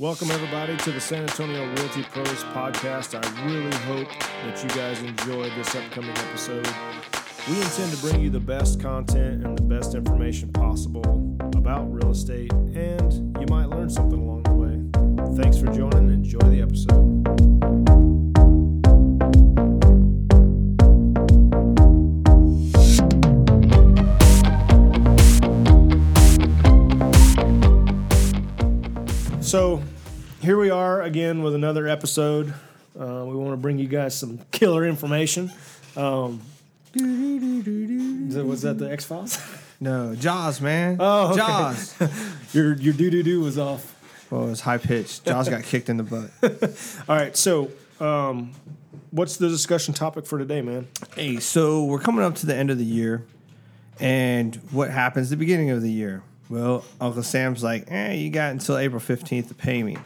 Welcome, everybody, to the San Antonio Realty Pros podcast. I really hope that you guys enjoyed this upcoming episode. We intend to bring you the best content and the best information possible about real estate, and you might learn something along the way. Thanks for joining. Enjoy the episode. So here we are again with another episode. We want to bring you guys some killer information. Was that the X-Files? No, Jaws, man. Oh, okay. Jaws. Your doo-doo-doo was off. Well, it was high-pitched. Jaws got kicked in the butt. All right, so what's the discussion topic for today, man? Hey, so we're coming up to the end of the year, and what happens at the beginning of the year? Well, Uncle Sam's like, you got until April 15th to pay me.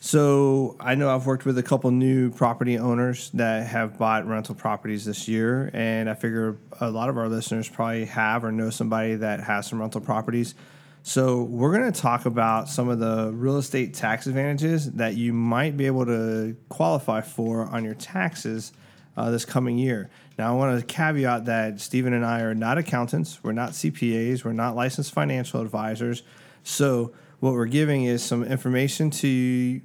So I know I've worked with a couple new property owners that have bought rental properties this year, and I figure a lot of our listeners probably have or know somebody that has some rental properties. So we're going to talk about some of the real estate tax advantages that you might be able to qualify for on your taxes this coming year. Now, I want to caveat that Stephen and I are not accountants. We're not CPAs. We're not licensed financial advisors. So what we're giving is some information to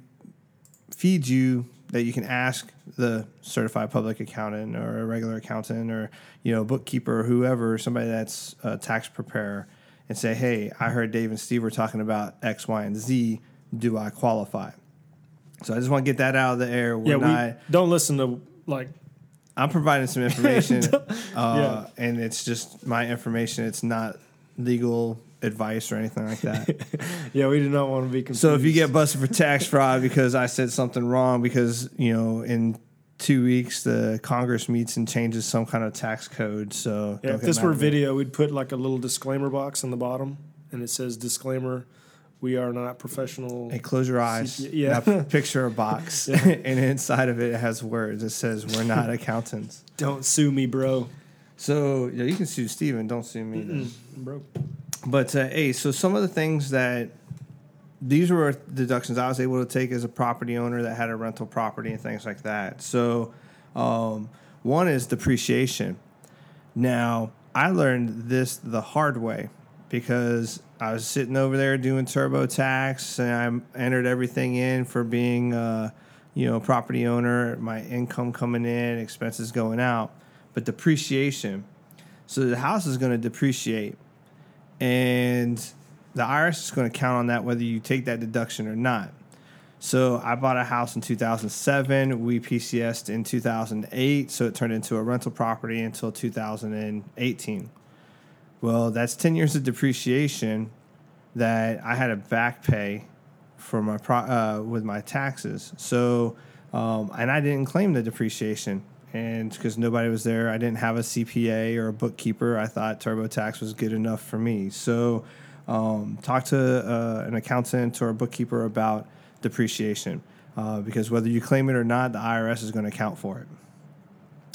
feed you that you can ask the certified public accountant or a regular accountant or, bookkeeper or whoever, somebody that's a tax preparer, and say, hey, I heard Dave and Steve were talking about X, Y, and Z. Do I qualify? So I just want to get that out of the air. Don't listen to, I'm providing some information, and it's just my information. It's not legal advice or anything like that. Yeah, we do not want to be confused. So if you get busted for tax fraud because I said something wrong, because in 2 weeks the Congress meets and changes some kind of tax code, so yeah, if this were video, we'd put a little disclaimer box on the bottom, and it says disclaimer, we are not professional. Hey, close your eyes. Now picture a box. And inside of it has words. It says we're not accountants. Don't sue me, bro. So you can sue Steven. Don't sue me. I'm broke. But, so some of the things that these were deductions I was able to take as a property owner that had a rental property and things like that. So one is depreciation. Now, I learned this the hard way because I was sitting over there doing TurboTax, and I entered everything in for being a property owner, my income coming in, expenses going out, but depreciation. So the house is going to depreciate. And the IRS is going to count on that whether you take that deduction or not. So I bought a house in 2007. We PCS'd in 2008, so it turned into a rental property until 2018. Well, that's 10 years of depreciation that I had to back pay for my with my taxes. So, and I didn't claim the depreciation. And because nobody was there, I didn't have a CPA or a bookkeeper. I thought TurboTax was good enough for me. So talk to an accountant or a bookkeeper about depreciation because whether you claim it or not, the IRS is going to account for it.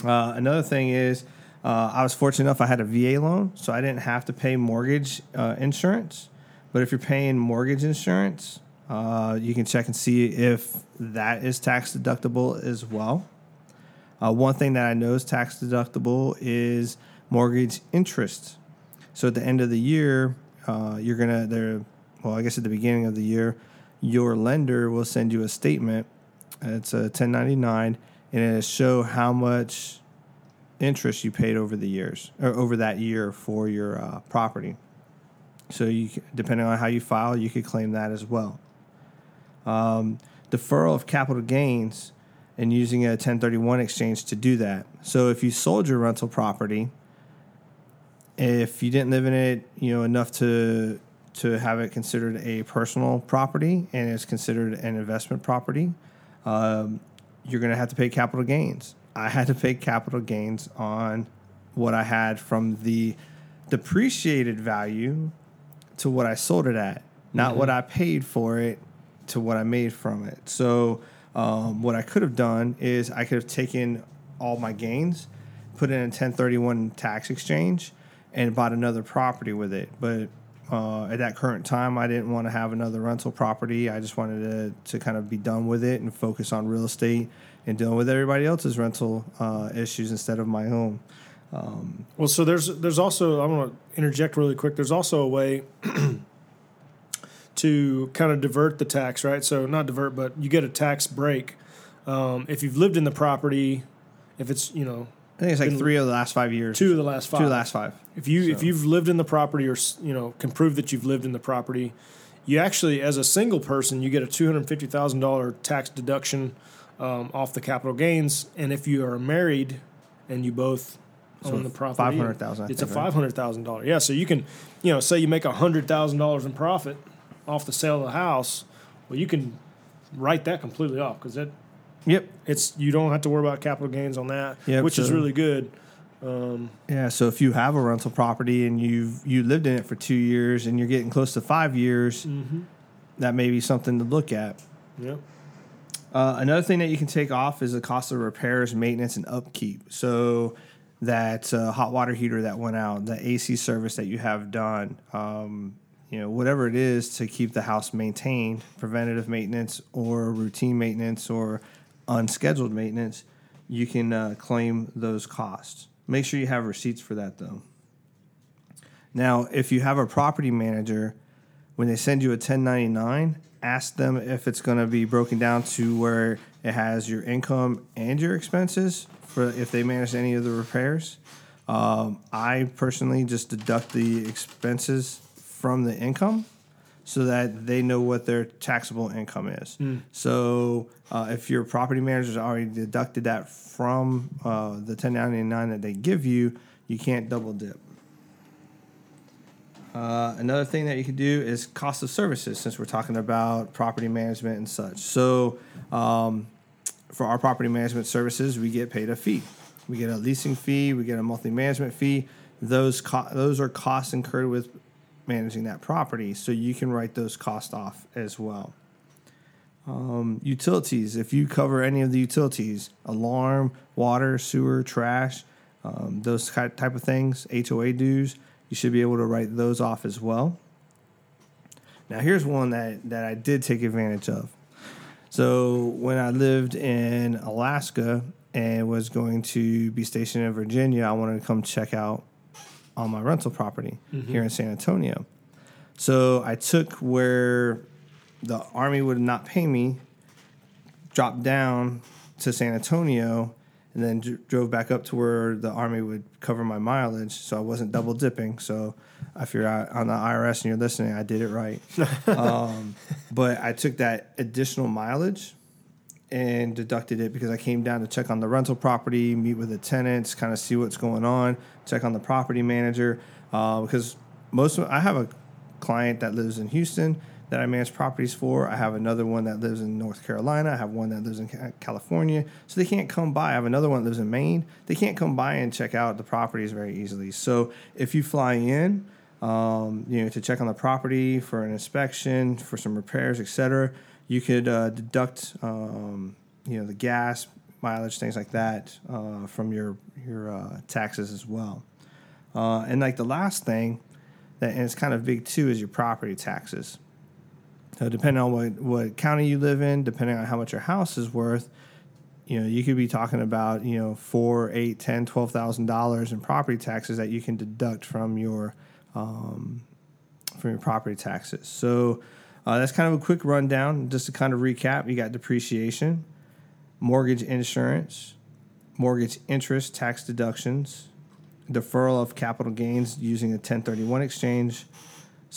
Another thing is I was fortunate enough I had a VA loan, so I didn't have to pay mortgage insurance. But if you're paying mortgage insurance, you can check and see if that is tax deductible as well. One thing that I know is tax deductible is mortgage interest. So at the end of the year, at the beginning of the year, your lender will send you a statement. It's a 1099, and it'll show how much interest you paid over the years or over that year for your property. So depending on how you file, you could claim that as well. Deferral of capital gains, and using a 1031 exchange to do that. So if you sold your rental property, if you didn't live in it, enough to have it considered a personal property and it's considered an investment property, you're going to have to pay capital gains. I had to pay capital gains on what I had from the depreciated value to what I sold it at, not what I paid for it to what I made from it. So what I could have done is I could have taken all my gains, put in a 1031 tax exchange, and bought another property with it. But at that current time, I didn't want to have another rental property. I just wanted to kind of be done with it and focus on real estate and dealing with everybody else's rental issues instead of my own. Well, so there's also, I want to interject really quick. There's also a way to kind of divert the tax, right? So not divert, but you get a tax break. If you've lived in the property, if it's, you know, I think it's like three of the last 5 years. Two of the last five. If you've lived in the property or, you know, can prove that you've lived in the property, you actually, as a single person, you get a $250,000 tax deduction off the capital gains. And if you are married and you both own the property, $500,000. It's a $500,000. Right? Yeah. So you can, you know, say you make $100,000 in profit off the sale of the house. Well, you can write that completely off because that. Yep, you don't have to worry about capital gains on that, which is really good. So if you have a rental property and you lived in it for 2 years and you're getting close to 5 years, mm-hmm. that may be something to look at. Yep. Another thing that you can take off is the cost of repairs, maintenance, and upkeep. So that hot water heater that went out, the AC service that you have done, you know, whatever it is to keep the house maintained, preventative maintenance or routine maintenance or unscheduled maintenance, you can claim those costs. Make sure you have receipts for that, though. Now, if you have a property manager, when they send you a 1099, ask them if it's going to be broken down to where it has your income and your expenses for if they manage any of the repairs. I personally just deduct the expenses from the income, so that they know what their taxable income is. Mm. So if your property manager's already deducted that from the 1099 that they give you, you can't double dip. Another thing that you can do is cost of services, since we're talking about property management and such. So for our property management services, we get paid a fee. We get a leasing fee. We get a monthly management fee. Those are costs incurred with managing that property, so you can write those costs off as well. Utilities, if you cover any of the utilities, alarm, water, sewer, trash, those type of things, HOA dues, you should be able to write those off as well. Now, here's one that I did take advantage of. So when I lived in Alaska and was going to be stationed in Virginia, I wanted to come check out on my rental property mm-hmm. here in San Antonio. So I took where the Army would not pay me, dropped down to San Antonio, and then drove back up to where the Army would cover my mileage, so I wasn't double dipping. So if you're on the IRS and you're listening, I did it right. But I took that additional mileage and deducted it because I came down to check on the rental property, meet with the tenants, kind of see what's going on, check on the property manager. Because I have a client that lives in Houston that I manage properties for. I have another one that lives in North Carolina. I have one that lives in California. So they can't come by. I have another one that lives in Maine. They can't come by and check out the properties very easily. So if you fly in, you know, to check on the property for an inspection, for some repairs, etc., you could deduct, you know, the gas, mileage, things like that from your taxes as well. And like the last thing, and it's kind of big too, is your property taxes. So depending on what county you live in, depending on how much your house is worth, you know, you could be talking about, you know, $4,000, $8,000, $10,000, $12,000 in property taxes that you can deduct from your property taxes. So. That's kind of a quick rundown. Just to kind of recap, you got depreciation, mortgage insurance, mortgage interest, tax deductions, deferral of capital gains using a 1031 exchange,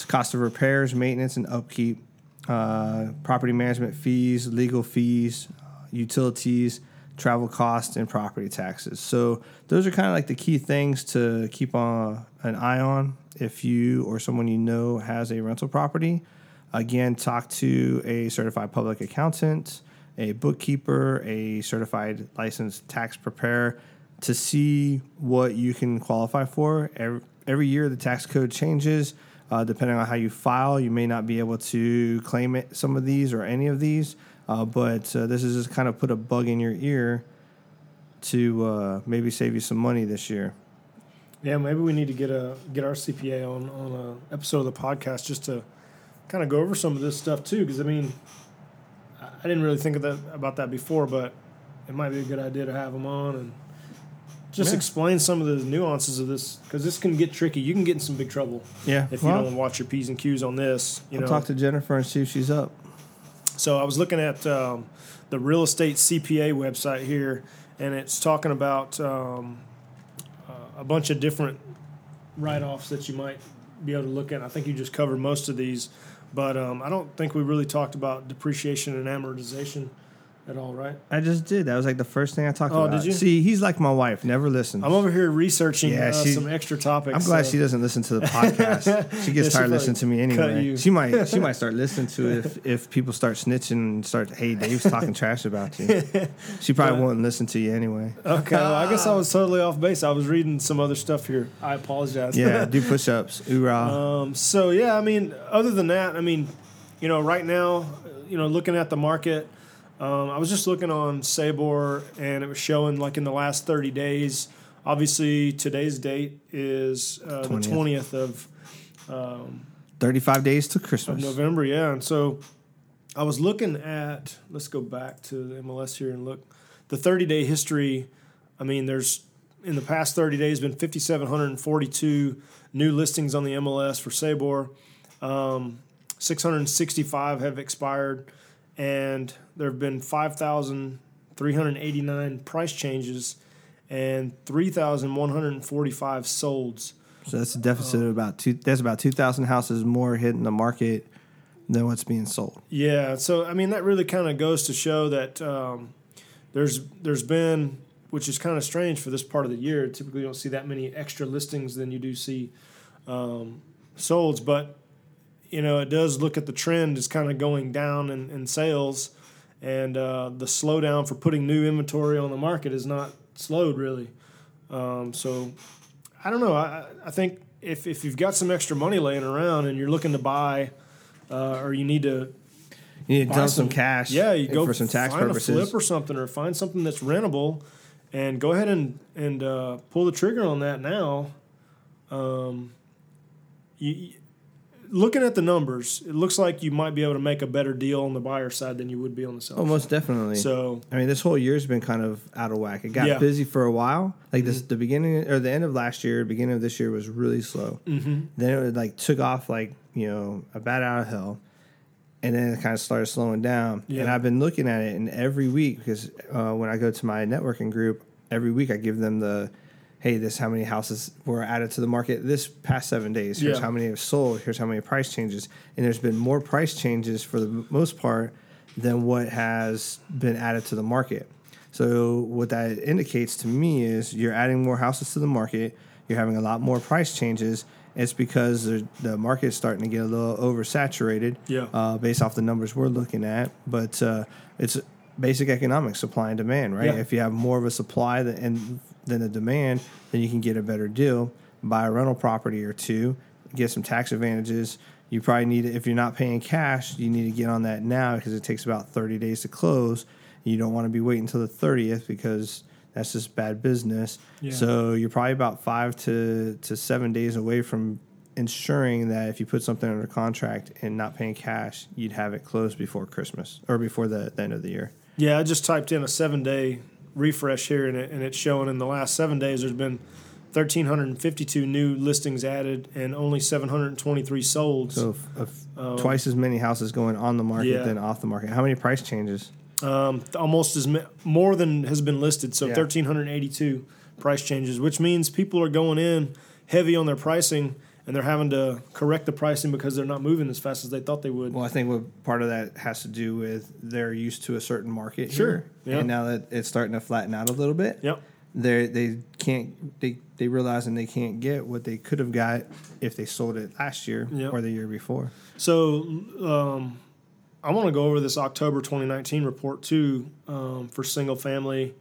cost of repairs, maintenance, and upkeep, property management fees, legal fees, utilities, travel costs, and property taxes. So those are kind of like the key things to keep an eye on if you or someone you know has a rental property. Again, talk to a certified public accountant, a bookkeeper, a certified licensed tax preparer to see what you can qualify for. Every year the tax code changes. Depending on how you file, you may not be able to claim it, some of these or any of these, but this is just kind of put a bug in your ear to maybe save you some money this year. Yeah, maybe we need to get our CPA on a episode of the podcast just to kind of go over some of this stuff too, because I mean, I didn't really think of that about that before, but it might be a good idea to have them on and just explain some of the nuances of this, because this can get tricky. You can get in some big trouble if you don't watch your P's and Q's on this. I'll talk to Jennifer and see if she's up. So I was looking at the real estate CPA website here, and it's talking about a bunch of different write-offs that you might be able to look at. I think you just covered most of these, but I don't think we really talked about depreciation and amortization at all, right? I just did. That was like the first thing I talked about. Oh, did you? See, he's like my wife, never listens. I'm over here researching some extra topics. I'm glad she doesn't listen to the podcast. She gets tired listening to me anyway. She might start listening to it if people start snitching and start, hey, Dave's talking trash about you. She probably won't listen to you anyway. Okay, well, I guess I was totally off base. I was reading some other stuff here. I apologize. Yeah, do push-ups. Hoorah. So, yeah, I mean, other than that, I mean, right now, looking at the market, I was just looking on Sabor, and it was showing, like, in the last 30 days. Obviously, today's date is the 20th of... 35 days to Christmas. Of November, yeah. And so I was looking at... Let's go back to the MLS here and look. The 30-day history, I mean, there's... In the past 30 days, been 5,742 new listings on the MLS for Sabor. 665 have expired. And there have been 5,389 price changes and 3,145 solds. So that's a deficit of about that's about 2,000 houses more hitting the market than what's being sold. Yeah, so I mean that really kind of goes to show that there's been, which is kind of strange for this part of the year. Typically, you don't see that many extra listings than you do see solds, but. It does look at the trend is kind of going down in sales, and the slowdown for putting new inventory on the market is not slowed really. So I don't know. I think if you've got some extra money laying around and you're looking to buy, or you need to dump some cash, you go for some tax purposes, find a flip or something, or find something that's rentable, and go ahead and pull the trigger on that now. Looking at the numbers, it looks like you might be able to make a better deal on the buyer side than you would be on the seller side. Oh, most definitely. So, I mean, this whole year's been kind of out of whack. It got busy for a while. Like this, the beginning or the end of last year, beginning of this year was really slow. Mm-hmm. Then it took off a bat out of hell, and then it kind of started slowing down. Yeah. And I've been looking at it, and every week because when I go to my networking group, every week I give them the. Hey, this is how many houses were added to the market this past 7 days. Here's how many have sold. Here's how many price changes. And there's been more price changes for the most part than what has been added to the market. So what that indicates to me is you're adding more houses to the market. You're having a lot more price changes. It's because the market's starting to get a little oversaturated based off the numbers we're looking at. But it's basic economics, supply and demand, right? Yeah. If you have more of a supply than the demand, then you can get a better deal, buy a rental property or two, get some tax advantages. You probably need, if you're not paying cash, you need to get on that now because it takes about 30 days to close. You don't want to be waiting until the 30th because that's just bad business. Yeah. So you're probably about 5 to 7 days away from ensuring that if you put something under contract and not paying cash, you'd have it closed before Christmas or before the end of the year. Yeah, I just typed in a 7-day refresh here, and it's showing in the last 7 days there's been 1,352 new listings added and only 723 sold. So twice as many houses going on the market than off the market. How many price changes? Almost as more than has been listed, so 1,382 price changes, which means people are going in heavy on their pricing, and they're having to correct the pricing because they're not moving as fast as they thought they would. Well, I think what part of that has to do with they're used to a certain market here, and now that it's starting to flatten out a little bit, they realizing they can't get what they could have got if they sold it last year or the year before. So I want to go over this October 2019 report too for single family.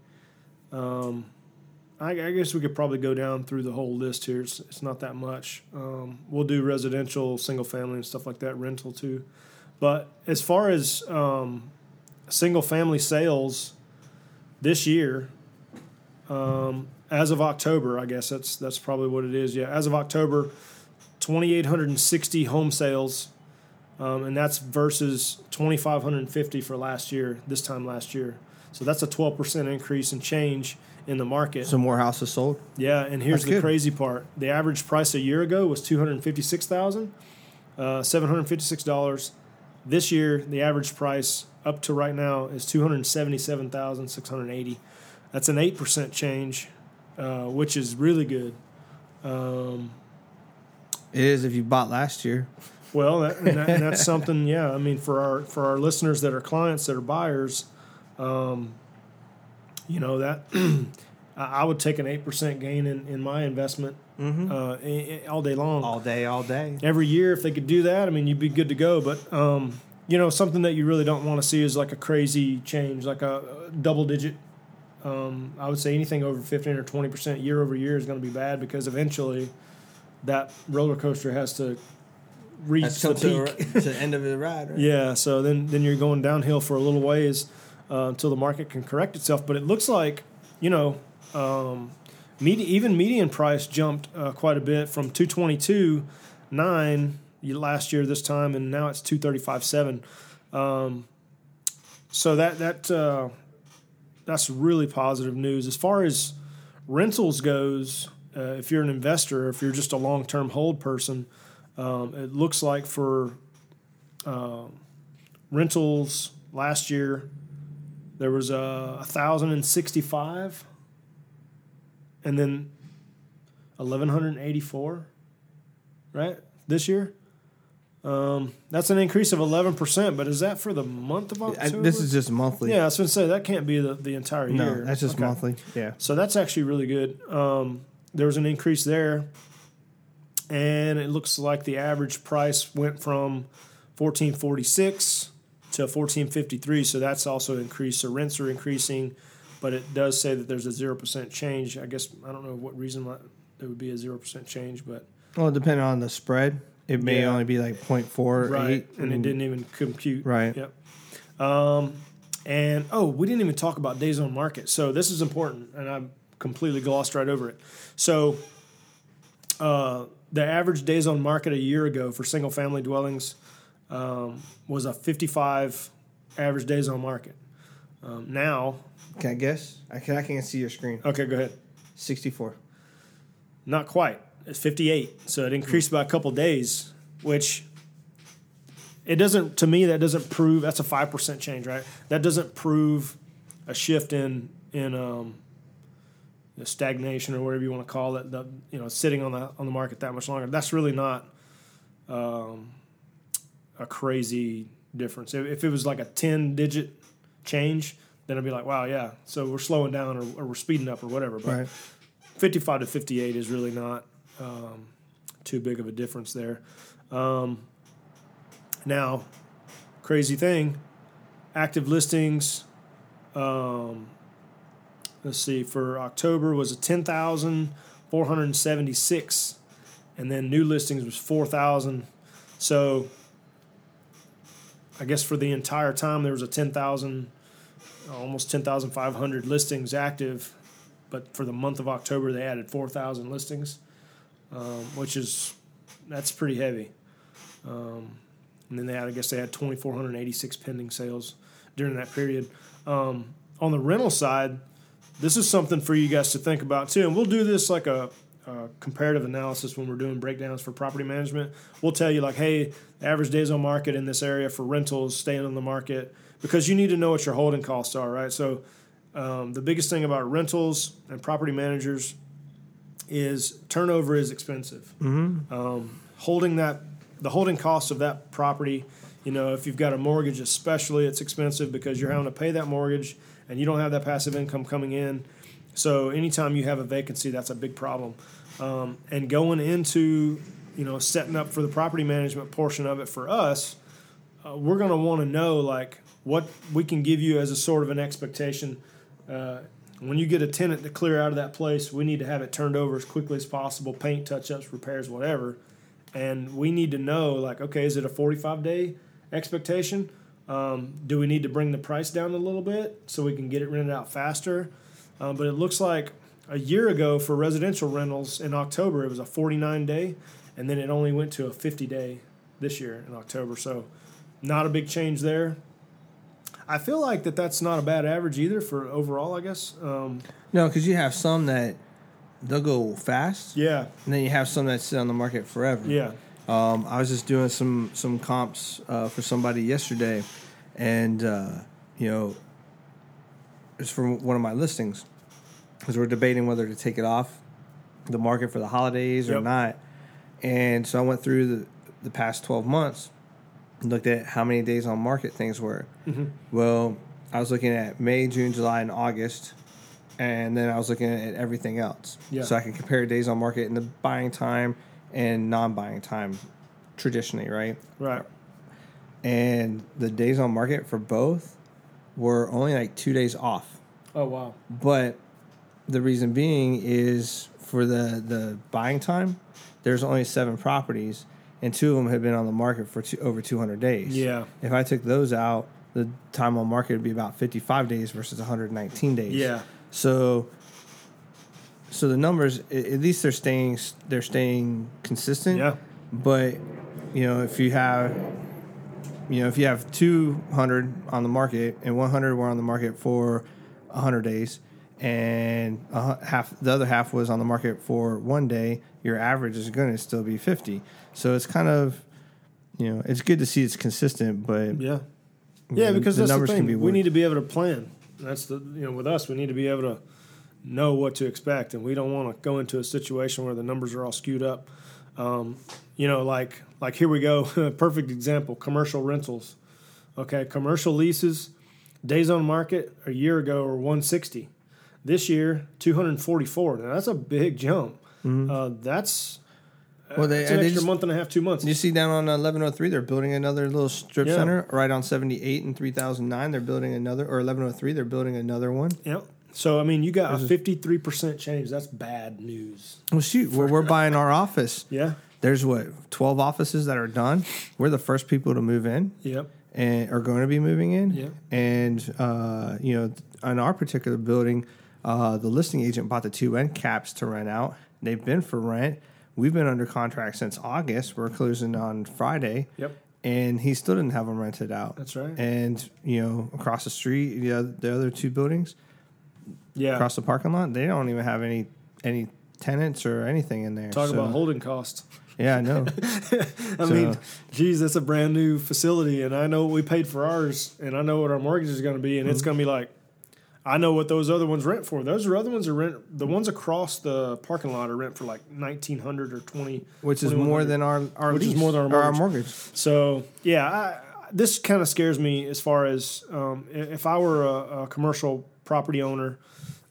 I guess we could probably go down through the whole list here. It's not that much. We'll do residential, single family, and stuff like that, rental too. But as far as single family sales this year, as of October, I guess that's probably what it is. Yeah, as of October, 2,860 home sales, and that's versus 2,550 for last year, this time last year. So that's a 12% increase and change in the market. So more houses sold? Yeah, and here's the crazy part. The average price a year ago was $256,756. This year, the average price up to right now is $277,680. That's an 8% change, which is really good. It is if you bought last year. Well, that's something, yeah. I mean, for our listeners that are clients, that are buyers, you know, that I would take an 8% gain in my investment all day long. All day. Every year, if they could do that, I mean, you'd be good to go. But, you know, something that you really don't want to see is like a crazy change, like a double-digit. I would say anything over 15 or 20% year over year is going to be bad because eventually that roller coaster has to reach the peak. To the end of the ride. Right? Yeah, so then you're going downhill for a little ways. Until the market can correct itself. But it looks like, you know, even median price jumped quite a bit from $222,900 last year this time, and now it's $235,700. So that's really positive news. As far as rentals goes, if you're an investor, if you're just a long-term hold person, it looks like for rentals last year, there was 1,065 and then 1,184, right, this year. That's an increase of 11%, but is that for the month of October? This is just monthly. Yeah, I was going to say, that can't be the entire year. No, that's just monthly, yeah. So that's actually really good. There was an increase there, and it looks like the average price went from $1,446 to $1,453, so that's also increased. So rents are increasing, but it does say that there's a 0% change. I guess I don't know what reason there would be a 0% change, but well, depending on the spread, it may only be like 0.48, right? And it didn't even compute, right? Yep. And we didn't even talk about days on market, so this is important, and I completely glossed right over it. So, the average days on market a year ago for single family dwellings. Was a 55 average days on market. Now, can I guess? I can't see your screen. Okay, go ahead. 64. Not quite. It's 58. So it increased by a couple days, which it doesn't. To me, that doesn't prove that's a 5% change, right? That doesn't prove a shift in the stagnation or whatever you want to call it. Sitting on the market that much longer. That's really not. A crazy difference. If it was like a 10-digit change, then I'd be like, wow, yeah, so we're slowing down or we're speeding up or whatever. But right. 55 to 58 is really not too big of a difference there. Now, crazy thing, active listings, let's see, for October was 10,476, and then new listings was 4,000. So I guess for the entire time there was almost 10,500 listings active, but for the month of October they added 4,000 listings, that's pretty heavy. And then they had 2,486 pending sales during that period. On the rental side, this is something for you guys to think about too, and we'll do this like a comparative analysis when we're doing breakdowns for property management. We'll tell you like, hey, average days on market in this area for rentals, staying on the market, because you need to know what your holding costs are, right? So the biggest thing about rentals and property managers is turnover is expensive. Mm-hmm. The holding costs of that property, you know, if you've got a mortgage especially, it's expensive because you're having to pay that mortgage and you don't have that passive income coming in. So anytime you have a vacancy, that's a big problem. And going into, you know, setting up for the property management portion of it for us, we're going to want to know, like, what we can give you as a sort of an expectation. When you get a tenant to clear out of that place, we need to have it turned over as quickly as possible, paint, touch-ups, repairs, whatever. And we need to know, like, okay, is it a 45-day expectation? Do we need to bring the price down a little bit so we can get it rented out faster? But it looks like A year ago for residential rentals in October, it was a 49-day, and then it only went to a 50-day this year in October. So not a big change there. I feel like that's not a bad average either for overall, I guess. No, because you have some that they'll go fast. Yeah. And then you have some that sit on the market forever. Yeah. I was just doing some comps for somebody yesterday, and, it's from one of my listings, because we're debating whether to take it off the market for the holidays or not. And so I went through the past 12 months and looked at how many days on market things were. Mm-hmm. Well, I was looking at May, June, July, and August, and then I was looking at everything else. Yeah. So I can compare days on market in the buying time and non-buying time traditionally, right? Right. And the days on market for both were only like 2 days off. Oh, wow. But the reason being is for the buying time, there's only 7 properties, and 2 of them had been on the market for over 200 days. Yeah. If I took those out, the time on market would be about 55 days versus 119 days. Yeah. So the numbers, at least they're staying consistent. Yeah. But if you have 200 on the market and 100 were on the market for 100 days, and the other half was on the market for 1 day, your average is going to still be 50. So it's kind of, it's good to see it's consistent, but because that's the thing. We need to be able to plan. That's with us, we need to be able to know what to expect, and we don't want to go into a situation where the numbers are all skewed up. Like here we go, perfect example, commercial rentals. Okay, commercial leases, days on market a year ago were 160. This year, 244. Now, that's a big jump. Mm-hmm. That's an extra month and a half, 2 months. You see down on 1103, they're building another little strip center. Right on 78 and 3009, they're building another, or 1103, they're building another one. Yep. So, you got a 53% change. That's bad news. Well, shoot, we're buying our office. Yeah. There's, 12 offices that are done. We're the first people to move in. Yep. And are going to be moving in. Yep. And, in our particular building, the listing agent bought the 2 end caps to rent out. They've been for rent. We've been under contract since August. We're closing on Friday. Yep. And he still didn't have them rented out. That's right. And, across the street, the other 2 buildings, across the parking lot, they don't even have any tenants or anything in there. Talk about holding costs. Yeah, I know. That's a brand new facility, and I know what we paid for ours, and I know what our mortgage is going to be, and it's going to be like, I know what those other ones rent for. The ones across the parking lot are rent for like $1,900 or $2,000, which is more than our lease, which is more than our mortgage. So this kind of scares me as far as if I were a commercial property owner,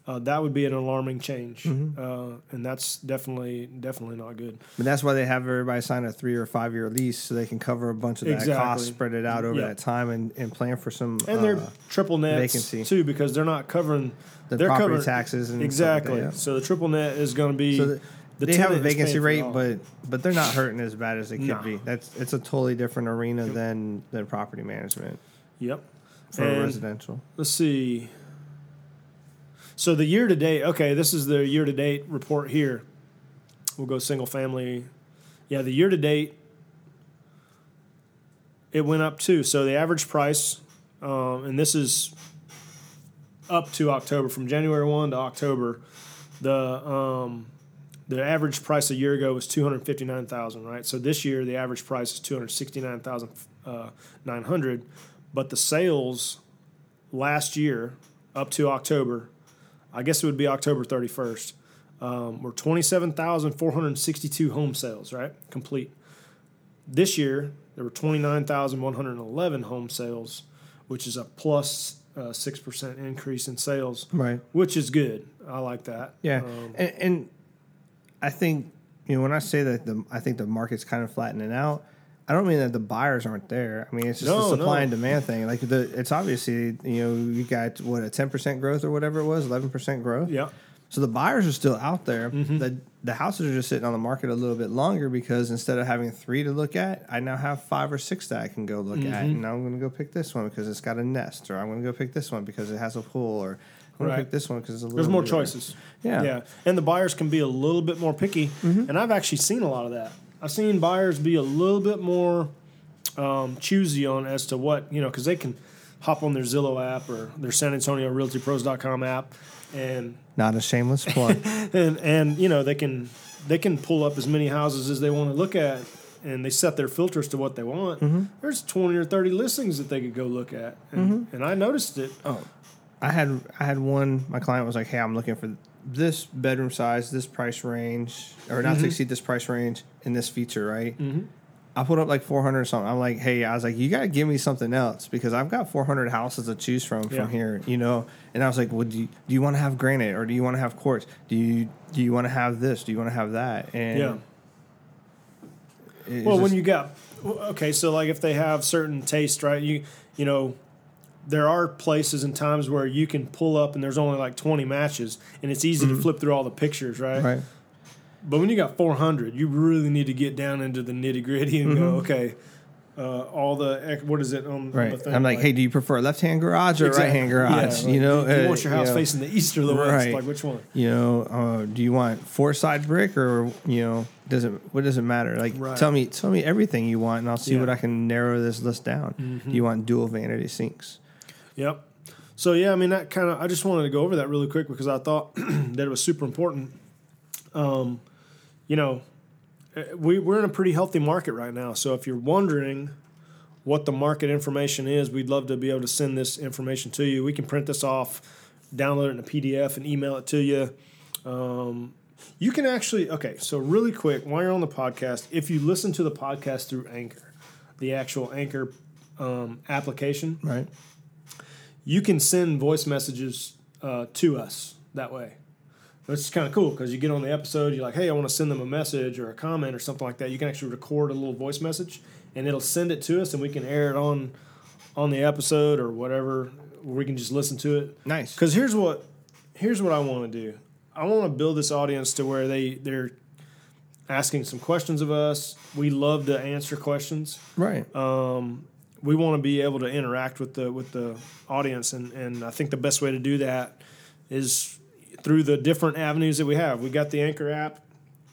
that would be an alarming change, and that's definitely not good. But that's why they have everybody sign a 3 or 5 year lease so they can cover a bunch of that cost, spread it out over that time, and plan for some vacancy. And they're triple net vacancy too, because they're not covering the property taxes and exactly. Like that, So the triple net is going to be. So they have a vacancy rate, but they're not hurting as bad as they could be. It's a totally different arena than property management. Yep, for residential. Let's see. So the year-to-date, this is the year-to-date report here. We'll go single-family. Yeah, the year-to-date, it went up too. So the average price, and this is up to October, from January 1 to October, the average price a year ago was $259,000, right? So this year, the average price is $269,900, but the sales last year up to October, I guess it would be October 31st, were 27,462 home sales, right, complete. This year, there were 29,111 home sales, which is a plus 6% increase in sales, right? Which is good. I like that. Yeah, and I think, when I say that, I think the market's kind of flattening out, I don't mean that the buyers aren't there. It's just the supply and demand thing. Like it's obviously, you got a 10% growth or whatever it was, 11% growth. Yeah. So the buyers are still out there. Mm-hmm. The houses are just sitting on the market a little bit longer because instead of having 3 to look at, I now have 5 or 6 that I can go look at, and I'm going to go pick this one because it's got a nest, or I'm going to go pick this one because it has a pool, or I'm gonna pick this one because there's more choices. Yeah. Yeah. And the buyers can be a little bit more picky. Mm-hmm. And I've actually seen a lot of that. I've seen buyers be a little bit more choosy on as to what, you know, because they can hop on their Zillow app or their San Antonio Realty Pros.com app and not a shameless plug. and you know, they can pull up as many houses as they want to look at, and they set their filters to what they want. Mm-hmm. There's 20 or 30 listings that they could go look at. And, and I noticed it. Oh, I had one. My client was like, "Hey, I'm looking for this bedroom size, this price range, or not to exceed this price range and this feature, right?" Mm-hmm. I put up like 400 or something. I'm like, "Hey," I was like, "you got to give me something else because I've got 400 houses to choose from here, you know." And I was like, "Well, do you want to have granite or do you want to have quartz? Do you want to have this? Do you want to have that?" And well, when you got okay, so like if they have certain taste, right? You know, there are places and times where you can pull up and there's only like 20 matches, and it's easy to flip through all the pictures, right? Right. But when you got 400, you really need to get down into the nitty gritty and go, okay, all the what is it on the thing? I'm like, "Hey, do you prefer a left hand garage or right hand garage? Yeah, like, you know, do you want your house facing the east or the west? Like which one? You know, do you want four side brick or you know doesn't matter? Like tell me everything you want and I'll see what I can narrow this list down. Mm-hmm. Do you want dual vanity sinks? Yep. So yeah, I mean that kind of I just wanted to go over that really quick because I thought that it was super important. You know, we're in a pretty healthy market right now. So if you're wondering what the market information is, we'd love to be able to send this information to you. We can print this off, download it in a PDF, and email it to you. You can actually, okay, so really quick, while you're on the podcast, if you listen to the podcast through Anchor, the actual Anchor application, right? You can send voice messages to us that way. Which is kind of cool because you get on the episode, you're like, "Hey, I want to send them a message or a comment or something like that." You can actually record a little voice message, and it'll send it to us, and we can air it on the episode or whatever. We can just listen to it. Nice. Because here's what I want to do. I want to build this audience to where they're asking some questions of us. We love to answer questions. Right. We want to be able to interact with the audience, and I think the best way to do that is through the different avenues that we have. We got the Anchor app.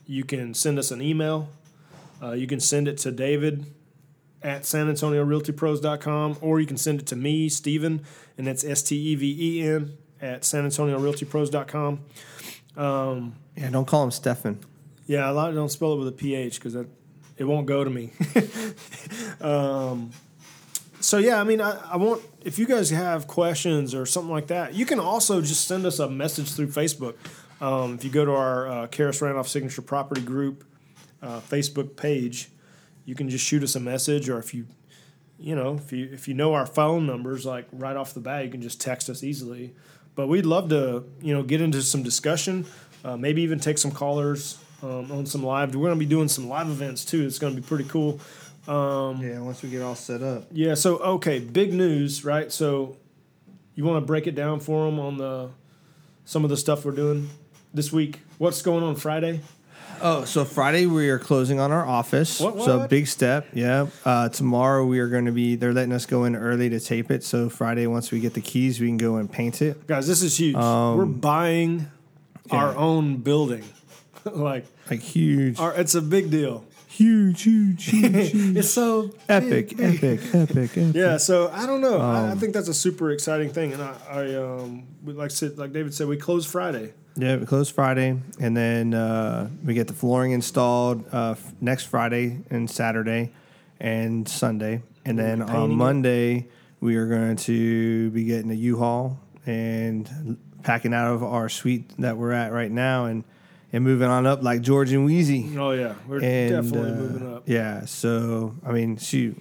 You can send us an email. You can send it to David@SanAntonioRealtyPros.com, or you can send it to me, Steven, and that's Steven @SanAntonioRealtyPros.com. Yeah, don't call him Stefan. Yeah, a lot of don't spell it with a PH because it won't go to me. So, yeah, I mean, I want – if you guys have questions or something like that, you can also just send us a message through Facebook. If you go to our Karis Randolph Signature Property Group Facebook page, you can just shoot us a message. Or if you know our phone numbers, like right off the bat, you can just text us easily. But we'd love to, you know, get into some discussion, maybe even take some callers on some live. We're going to be doing some live events too. It's going to be pretty cool. Yeah, once we get all set up. Yeah, so, okay, big news, right? So you want to break it down for them on some of the stuff we're doing this week? What's going on Friday? Oh, so Friday we are closing on our office. What? So big step, yeah. Tomorrow we are going to be, they're letting us go in early to tape it. So Friday, once we get the keys, we can go and paint it. Guys, this is huge. We're buying our own building. like huge. It's a big deal. Huge. It's so epic. Yeah, so I don't know. I think that's a super exciting thing. And like David said, we close Friday. Yeah, we close Friday. And then we get the flooring installed next Friday and Saturday and Sunday. And then on Monday, we are going to be getting a U-Haul and packing out of our suite that we're at right now and moving on up like George and Wheezy. Oh, yeah. We're definitely moving up. Yeah. So, I mean, shoot.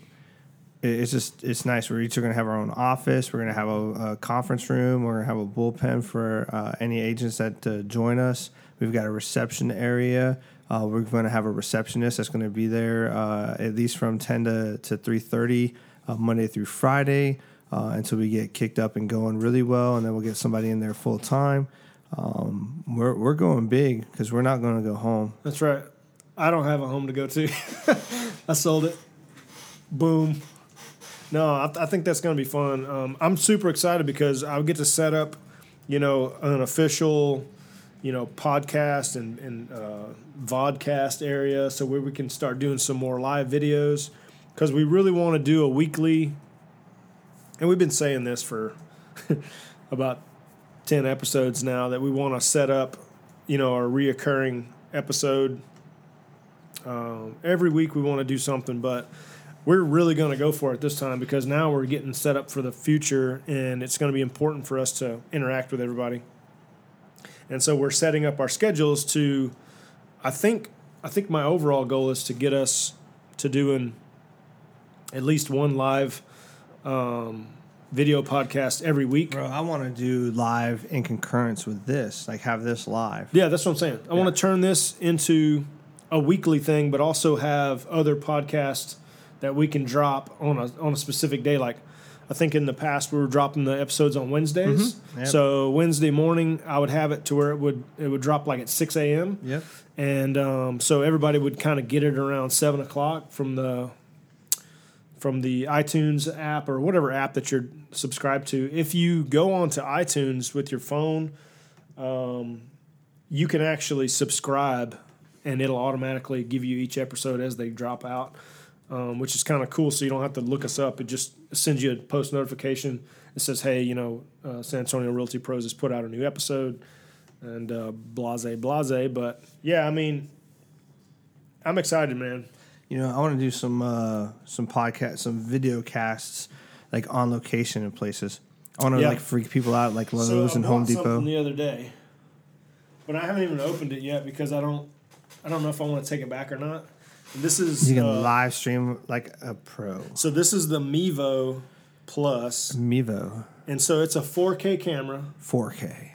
It's nice. We're each going to have our own office. We're going to have a conference room. We're going to have a bullpen for any agents that join us. We've got a reception area. We're going to have a receptionist that's going to be there at least from 10 to 3:30 Monday through Friday until we get kicked up and going really well, and then we'll get somebody in there full time. We're going big because we're not going to go home. That's right. I don't have a home to go to. I sold it. Boom. No, I think that's going to be fun. I'm super excited because I'll get to set up you know, an official, you know, podcast and vodcast area, so where we can start doing some more live videos, because we really want to do a weekly. And we've been saying this for about 10 episodes now, that we want to set up, you know, our reoccurring episode. Every week we want to do something, but we're really going to go for it this time, because now we're getting set up for the future, and it's going to be important for us to interact with everybody. And so we're setting up our schedules to, I think my overall goal is to get us to doing at least one live video podcast every week. Bro, I want to do live in concurrence with this, like have this live. Yeah, that's what I'm saying. I want to turn this into a weekly thing, but also have other podcasts that we can drop on a specific day. Like, I think in the past we were dropping the episodes on Wednesdays. Mm-hmm. Yep. So Wednesday morning I would have it to where it would drop like at 6 a.m. Yep. And so everybody would kind of get it around 7 o'clock from the iTunes app or whatever app that you're subscribed to. If you go onto iTunes with your phone, you can actually subscribe, and it'll automatically give you each episode as they drop out, which is kind of cool, so you don't have to look us up. It just sends you a post notification. It says, hey, you know, San Antonio Realty Pros has put out a new episode, and blase. But, yeah, I mean, I'm excited, man. You know, I want to do some podcasts, some video casts, like on location in places. I want to like freak people out, like Lowe's and Home Depot. I bought something the other day, but I haven't even opened it yet because I don't know if I want to take it back or not. And this is you can live stream like a pro. So this is the Mevo Plus. Mevo, and so it's a 4K camera. 4K.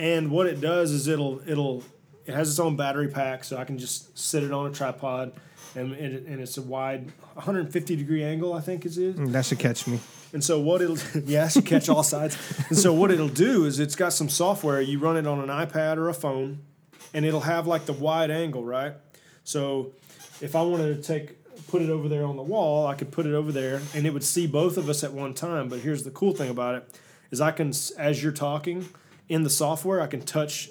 And what it does is It has its own battery pack, so I can just sit it on a tripod, and it's a wide 150-degree angle, I think it is. That should catch me. And so what it'll it should catch all sides. And so what it'll do is it's got some software. You run it on an iPad or a phone, and it'll have like the wide angle, right? So if I wanted to put it over there on the wall, I could put it over there, and it would see both of us at one time. But here's the cool thing about it is I can, as you're talking in the software, I can touch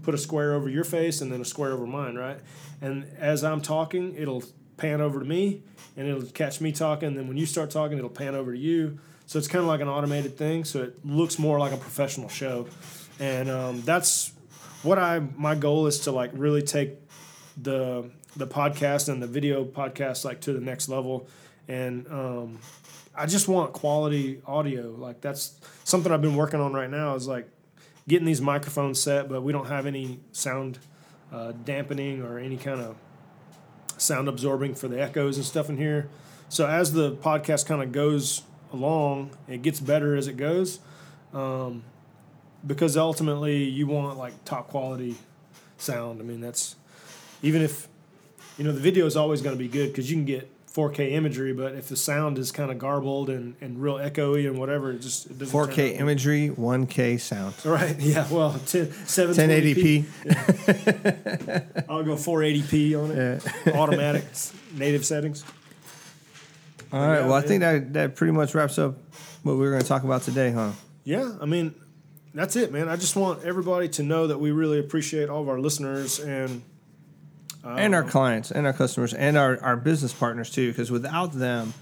put a square over your face and then a square over mine, right? And as I'm talking, it'll pan over to me, and it'll catch me talking. Then when you start talking, it'll pan over to you. So it's kind of like an automated thing, so it looks more like a professional show. And that's what my goal is, to like really take the podcast and the video podcast like to the next level. And I just want quality audio. Like, that's something I've been working on right now, is like getting these microphones set, but we don't have any sound dampening or any kind of sound absorbing for the echoes and stuff in here. So as the podcast kind of goes along, it gets better as it goes, because ultimately you want like top quality sound. I mean, that's, even if, you know, the video is always going to be good because you can get 4K imagery, but if the sound is kind of garbled and real echoey and whatever, it just doesn't. 4K imagery, 1K sound. Right? Yeah. Well, 1080p. Yeah. I'll go 480p on it. Yeah. Automatic native settings. All right. Well, I think that pretty much wraps up what we were going to talk about today, huh? Yeah. I mean, that's it, man. I just want everybody to know that we really appreciate all of our listeners and our clients and our customers and our business partners, too, because without them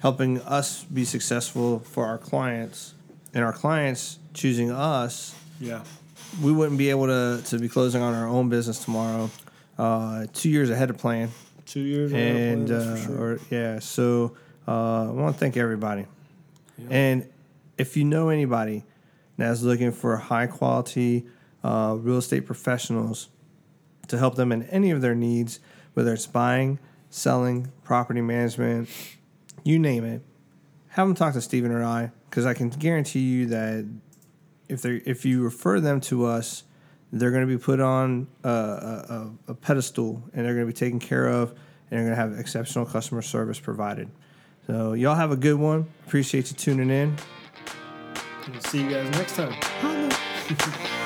helping us be successful for our clients and our clients choosing us, we wouldn't be able to be closing on our own business tomorrow. 2 years ahead of plan. 2 years ahead of plan, that's for sure. So I want to thank everybody. Yeah. And if you know anybody that's looking for high-quality real estate professionals to help them in any of their needs, whether it's buying, selling, property management, you name it, have them talk to Steven or I, because I can guarantee you that if you refer them to us, they're going to be put on a pedestal, and they're going to be taken care of, and they're going to have exceptional customer service provided. So y'all have a good one. Appreciate you tuning in. We'll see you guys next time.